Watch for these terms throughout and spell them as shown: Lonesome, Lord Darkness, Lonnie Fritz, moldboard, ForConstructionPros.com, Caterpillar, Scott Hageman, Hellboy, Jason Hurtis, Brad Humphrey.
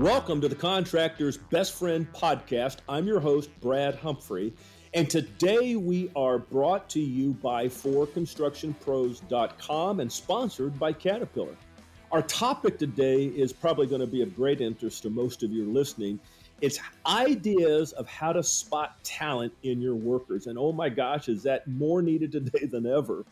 Welcome to the Contractor's Best Friend Podcast. I'm your host, Brad Humphrey, and today we are brought to you by ForConstructionPros.com and sponsored by Caterpillar. Our topic today is probably going to be of great interest to most of you listening. It's ideas of how to spot talent in your workers. And oh my gosh, is that more needed today than ever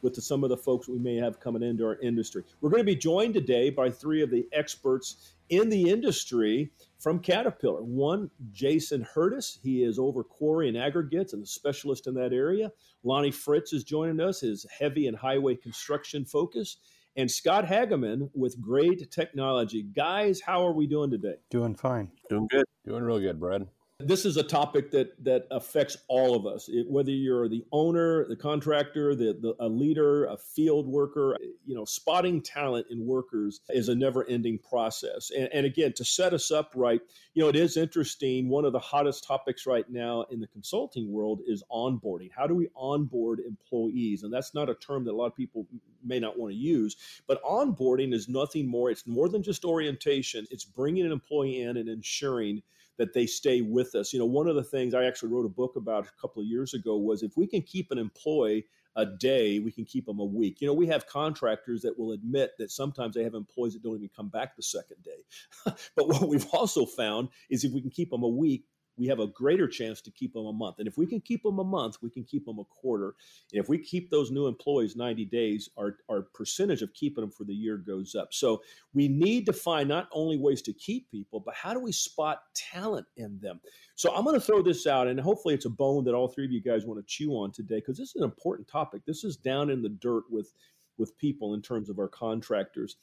with some of the folks we may have coming into our industry. We're going to be joined today by three of the experts in the industry from Caterpillar. One, Jason Hurtis. He is over quarry and aggregates and a specialist in that area. Lonnie Fritz is joining us, his heavy and highway construction focus. And Scott Hageman with Great Technology. Guys, how are we doing today? Doing fine. Doing good. Doing real good, Brad. This is a topic that affects all of us, whether you're the owner, the contractor, a leader, a field worker. You know, spotting talent in workers is a never-ending process. And again, to set us up right, you know, it is interesting. One of the hottest topics right now in the consulting world is onboarding. How do we onboard employees? And that's not a term that a lot of people may not want to use, but onboarding is nothing more. It's more than just orientation. It's bringing an employee in and ensuring that they stay with us. You know, one of the things I actually wrote a book about a couple of years ago was if we can keep an employee a day, we can keep them a week. You know, we have contractors that will admit that sometimes they have employees that don't even come back the second day. But what we've also found is if we can keep them a week, we have a greater chance to keep them a month. And if we can keep them a month, we can keep them a quarter. And if we keep those new employees 90 days, our percentage of keeping them for the year goes up. So we need to find not only ways to keep people, but how do we spot talent in them? So I'm going to throw this out, and hopefully it's a bone that all three of you guys want to chew on today, because this is an important topic. This is down in the dirt with people in terms of our contractors.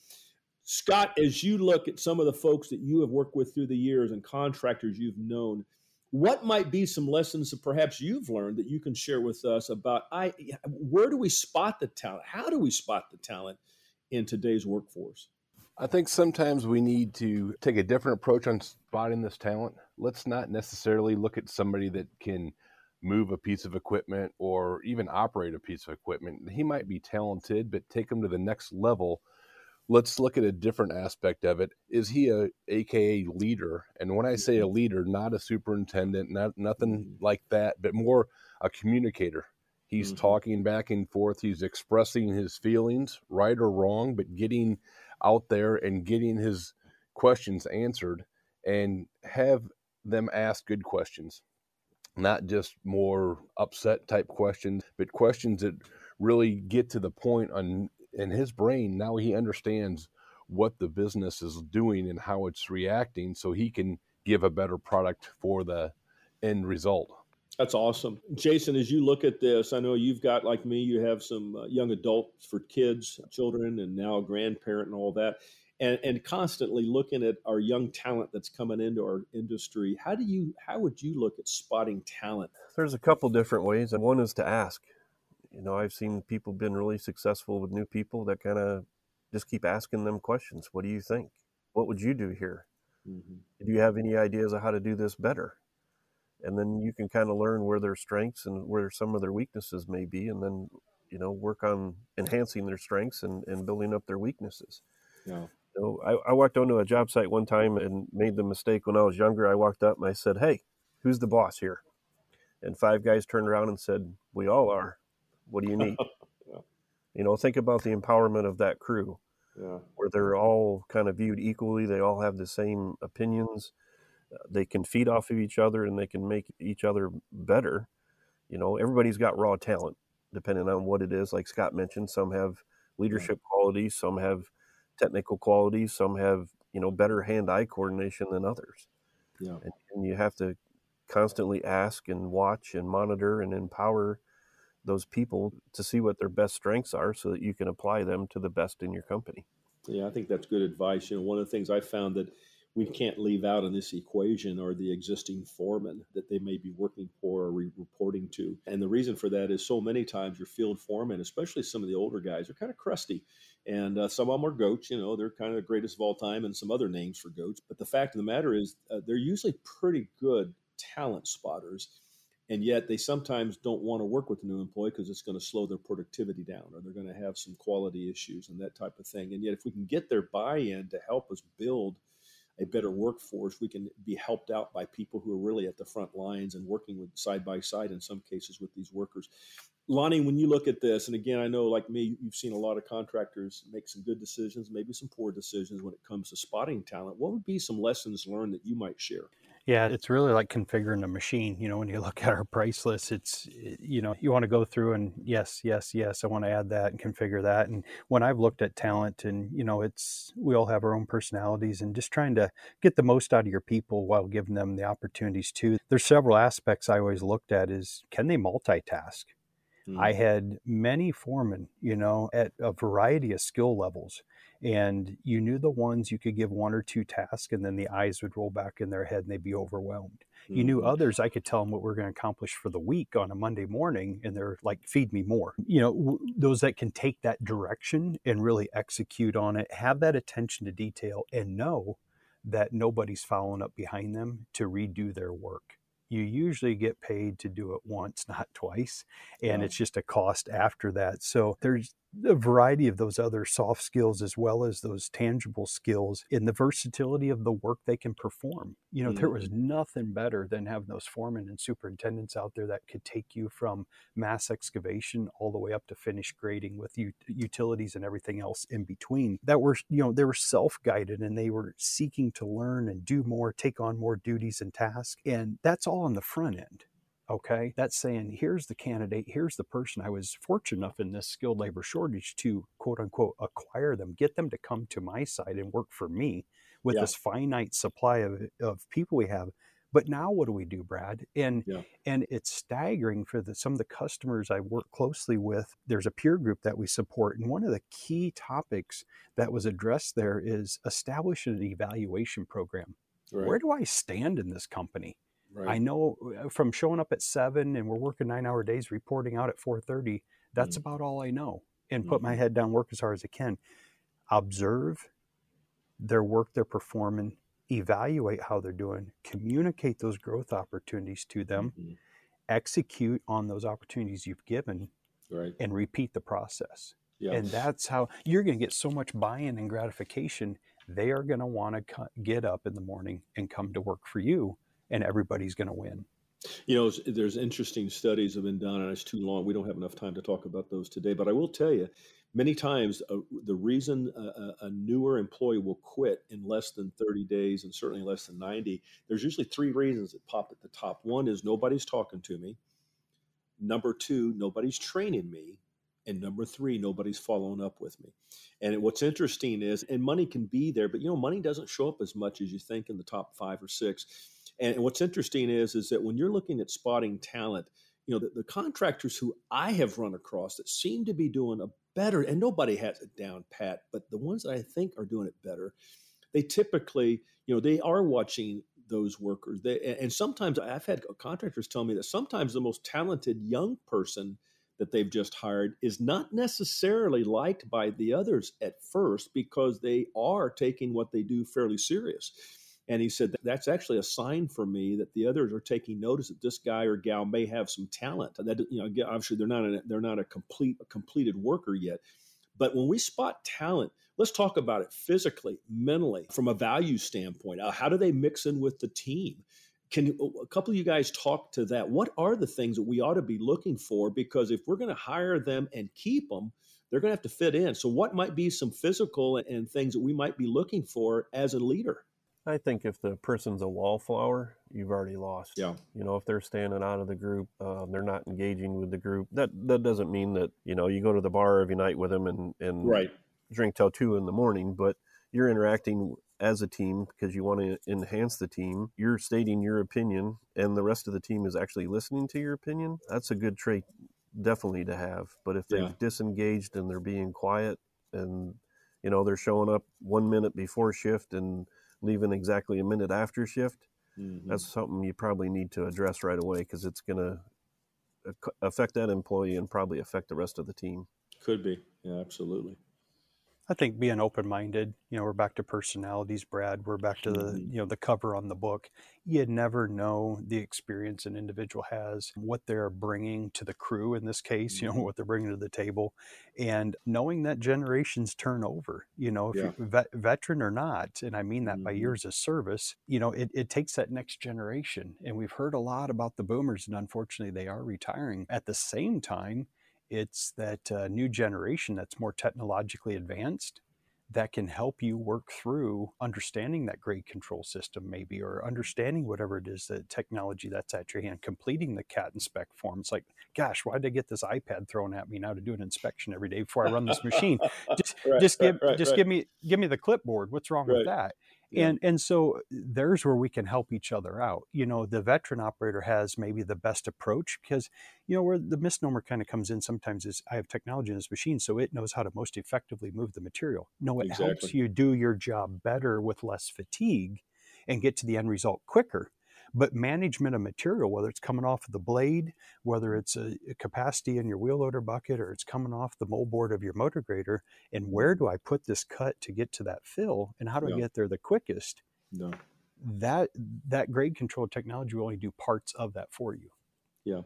Scott, as you look at some of the folks that you have worked with through the years and contractors you've known, what might be some lessons that perhaps you've learned that you can share with us about where do we spot the talent? How do we spot the talent in today's workforce? I think sometimes we need to take a different approach on spotting this talent. Let's not necessarily look at somebody that can move a piece of equipment or even operate a piece of equipment. He might be talented, but take him to the next level. Let's look at a different aspect of it. Is he a AKA leader? And when I say a leader, not a superintendent, nothing like that, but more a communicator. He's talking back and forth. He's expressing his feelings, right or wrong, but getting out there and getting his questions answered and have them ask good questions, not just more upset type questions, but questions that really get to the point on in his brain. Now he understands what the business is doing and how it's reacting, so he can give a better product for the end result. That's awesome. Jason, as you look at this, I know you've got, like me, you have some young adults for kids, children, and now a grandparent and all that, and constantly looking at our young talent that's coming into our industry. How would you look at spotting talent? There's a couple different ways. One is to ask. You know, I've seen people been really successful with new people that kind of just keep asking them questions. What do you think? What would you do here? Mm-hmm. Do you have any ideas of how to do this better? And then you can kind of learn where their strengths and where some of their weaknesses may be, and then, you know, work on enhancing their strengths and building up their weaknesses. Yeah. You know, I walked onto a job site one time and made the mistake when I was younger. I walked up and I said, "Hey, who's the boss here?" And five guys turned around and said, "We all are. What do you need?" Yeah. You know, think about the empowerment of that crew, yeah, where they're all kind of viewed equally. They all have the same opinions. They can feed off of each other and they can make each other better. You know, everybody's got raw talent, depending on what it is. Like Scott mentioned, some have leadership qualities, some have technical qualities, some have, you know, better hand-eye coordination than others. Yeah. And you have to constantly ask and watch and monitor and empower those people to see what their best strengths are so that you can apply them to the best in your company. Yeah, I think that's good advice. You know, one of the things I found that we can't leave out in this equation are the existing foremen that they may be working for or reporting to. And the reason for that is so many times your field foremen, especially some of the older guys, are kind of crusty. And some of them are goats, you know, they're kind of the greatest of all time and some other names for goats. But the fact of the matter is they're usually pretty good talent spotters. And yet they sometimes don't want to work with a new employee because it's going to slow their productivity down, or they're going to have some quality issues and that type of thing. And yet if we can get their buy-in to help us build a better workforce, we can be helped out by people who are really at the front lines and working with side by side in some cases with these workers. Lonnie, when you look at this, and again, I know like me, you've seen a lot of contractors make some good decisions, maybe some poor decisions when it comes to spotting talent. What would be some lessons learned that you might share? Yeah, it's really like configuring a machine. You know, when you look at our price list, it's, you know, you want to go through and yes, I want to add that and configure that. And when I've looked at talent and, you know, it's, we all have our own personalities and just trying to get the most out of your people while giving them the opportunities too. There's several aspects I always looked at is, can they multitask? I had many foremen, you know, at a variety of skill levels, and you knew the ones you could give one or two tasks and then the eyes would roll back in their head and they'd be overwhelmed. Mm-hmm. You knew others, I could tell them what we're going to accomplish for the week on a Monday morning and they're like, feed me more. You know, those that can take that direction and really execute on it, have that attention to detail and know that nobody's following up behind them to redo their work. You usually get paid to do it once, not twice. And it's just a cost after that. So there's a variety of those other soft skills as well as those tangible skills in the versatility of the work they can perform. You know, there was nothing better than having those foremen and superintendents out there that could take you from mass excavation all the way up to finished grading with utilities and everything else in between. That were, you know, they were self-guided and they were seeking to learn and do more, take on more duties and tasks. And that's all on the front end. Okay, that's saying, here's the candidate, here's the person. I was fortunate enough in this skilled labor shortage to, quote unquote, acquire them, get them to come to my side and work for me with this finite supply of people we have. But now what do we do, Brad? And it's staggering for some of the customers I work closely with. There's a peer group that we support. And one of the key topics that was addressed there is establish an evaluation program. Right. Where do I stand in this company? Right. I know from showing up at 7 and we're working 9-hour days, reporting out at 4:30, that's about all I know, and put my head down, work as hard as I can. Observe their work they're performing, evaluate how they're doing, communicate those growth opportunities to them, execute on those opportunities you've given, and repeat the process. Yeah. And that's how you're going to get so much buy-in and gratification. They are going to want to get up in the morning and come to work for you. And everybody's going to win. You know, there's interesting studies have been done, and it's too long. We don't have enough time to talk about those today. But I will tell you, many times the reason a newer employee will quit in less than 30 days and certainly less than 90, there's usually three reasons that pop at the top. One is nobody's talking to me. Number two, nobody's training me. And number three, nobody's following up with me. And what's interesting is, and money can be there, but, you know, money doesn't show up as much as you think in the top 5 or 6. And what's interesting is that when you're looking at spotting talent, you know, the contractors who I have run across that seem to be doing a better, and nobody has it down pat, but the ones that I think are doing it better, they typically, you know, they are watching those workers. And sometimes I've had contractors tell me that sometimes the most talented young person that they've just hired is not necessarily liked by the others at first because they are taking what they do fairly serious. And he said, that's actually a sign for me that the others are taking notice that this guy or gal may have some talent. That, you know, obviously they're not a completed worker yet. But when we spot talent, let's talk about it physically, mentally, from a value standpoint. How do they mix in with the team? Can a couple of you guys talk to that? What are the things that we ought to be looking for? Because if we're going to hire them and keep them, they're going to have to fit in. So what might be some physical and things that we might be looking for as a leader? I think if the person's a wallflower, you've already lost. Yeah. You know, if they're standing out of the group, they're not engaging with the group. That doesn't mean that, you know, you go to the bar every night with them and drink till 2 a.m, but you're interacting as a team because you want to enhance the team. You're stating your opinion and the rest of the team is actually listening to your opinion. That's a good trait definitely to have. But if they've disengaged and they're being quiet and, you know, they're showing up 1 minute before shift and leaving exactly a minute after shift, that's something you probably need to address right away because it's going to affect that employee and probably affect the rest of the team. Could be. Yeah, absolutely. I think being open-minded, we're back to personalities, Brad. We're back to the, the cover on the book. You never know the experience an individual has, what they're bringing to the crew in this case, what they're bringing to the table, and knowing that generations turn over, if you're veteran or not, and I mean that by years of service, it takes that next generation. And we've heard a lot about the boomers, and unfortunately they are retiring. At the same time, it's that new generation that's more technologically advanced that can help you work through understanding that grade control system maybe, or understanding whatever it is, the technology that's at your hand, completing the CAT and spec form. It's like, gosh, why did I get this iPad thrown at me now to do an inspection every day before I run this machine? Give me the clipboard. What's wrong with that? Yeah. And so there's where we can help each other out. The veteran operator has maybe the best approach because, where the misnomer kind of comes in sometimes is I have technology in this machine, so it knows how to most effectively move the material. No, it helps you do your job better with less fatigue and get to the end result quicker. But management of material, whether it's coming off of the blade, whether it's a capacity in your wheel loader bucket, or it's coming off the moldboard of your motor grader, and where do I put this cut to get to that fill, and how do I get there the quickest? No. That grade control technology will only do parts of that for you. Yeah.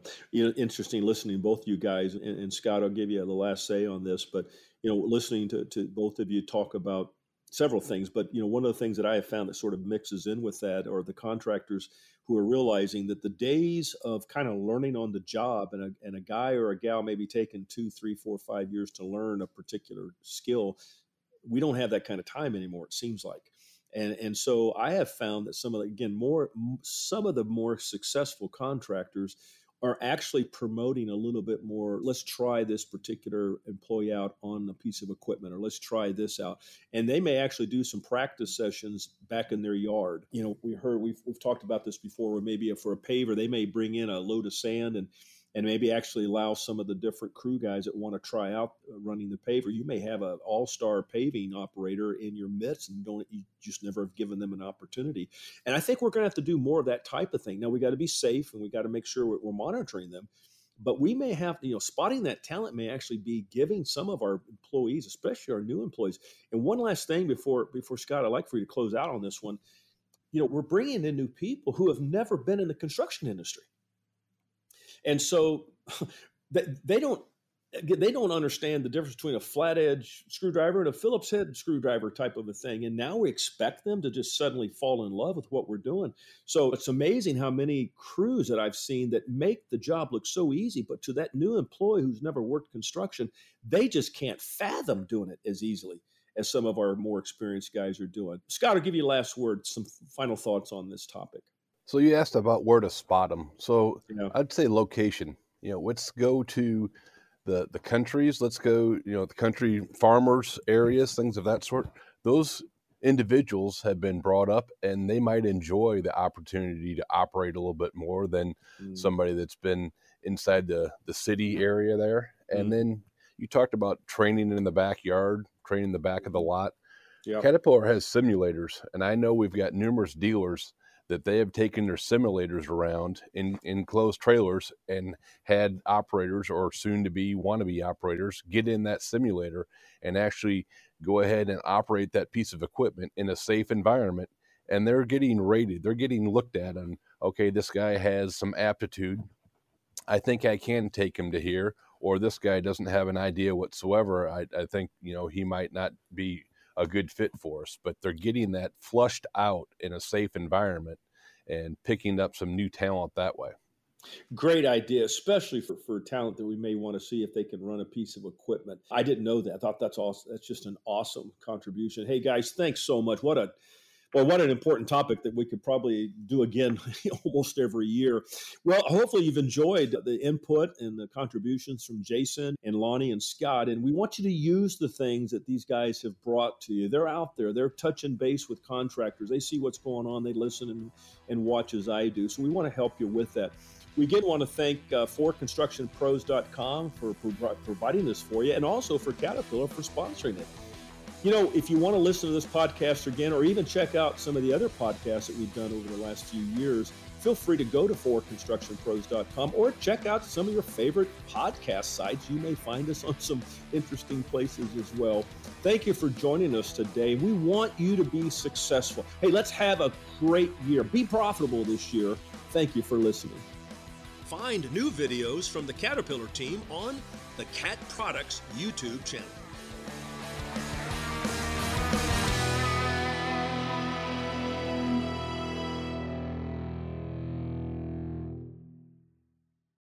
Interesting listening to both you guys, and Scott, I'll give you the last say on this, but listening to both of you talk about several things, but one of the things that I have found that sort of mixes in with that are the contractors who are realizing that the days of kind of learning on the job, and a guy or a gal maybe taking 2, 3, 4, 5 years to learn a particular skill, we don't have that kind of time anymore, it seems like. And so I have found that some of the more successful contractors are actually promoting a little bit more, let's try this particular employee out on a piece of equipment, or let's try this out. And they may actually do some practice sessions back in their yard. We've talked about this before, where maybe for a paver, they may bring in a load of sand and maybe actually allow some of the different crew guys that want to try out running the paver. You may have an all-star paving operator in your midst, and you just never have given them an opportunity. And I think we're going to have to do more of that type of thing. Now, we got to be safe, and we got to make sure we're monitoring them. But we may have to, spotting that talent may actually be giving some of our employees, especially our new employees. And one last thing before Scott, I'd like for you to close out on this one. We're bringing in new people who have never been in the construction industry. And so they don't understand the difference between a flat edge screwdriver and a Phillips head screwdriver type of a thing. And now we expect them to just suddenly fall in love with what we're doing. So it's amazing how many crews that I've seen that make the job look so easy, but to that new employee who's never worked construction, they just can't fathom doing it as easily as some of our more experienced guys are doing. Scott, I'll give you last word, some final thoughts on this topic. So you asked about where to spot them. So I'd say location. Let's go to the countries. Let's go, the country farmers areas, things of that sort. Those individuals have been brought up, and they might enjoy the opportunity to operate a little bit more than somebody that's been inside the city area there. And then you talked about training in the backyard, training in the back of the lot. Yep. Caterpillar has simulators, and I know we've got numerous dealers that they have taken their simulators around in enclosed trailers and had operators or soon-to-be wannabe operators get in that simulator and actually go ahead and operate that piece of equipment in a safe environment. And they're getting rated. They're getting looked at on, okay, this guy has some aptitude. I think I can take him to here. Or this guy doesn't have an idea whatsoever. I think, he might not be a good fit for us, but they're getting that flushed out in a safe environment and picking up some new talent that way. Great idea, especially for talent that we may want to see if they can run a piece of equipment. I didn't know that. I thought that's awesome. That's just an awesome contribution. Hey guys, thanks so much. What an important topic that we could probably do again almost every year. Well, hopefully you've enjoyed the input and the contributions from Jason and Lonnie and Scott. And we want you to use the things that these guys have brought to you. They're out there. They're touching base with contractors. They see what's going on. They listen and watch as I do. So we want to help you with that. We again want to thank ForConstructionPros.com for providing this for you, and also for Caterpillar for sponsoring it. If you want to listen to this podcast again, or even check out some of the other podcasts that we've done over the last few years, feel free to go to ForConstructionPros.com or check out some of your favorite podcast sites. You may find us on some interesting places as well. Thank you for joining us today. We want you to be successful. Hey, let's have a great year. Be profitable this year. Thank you for listening. Find new videos from the Caterpillar team on the Cat Products YouTube channel.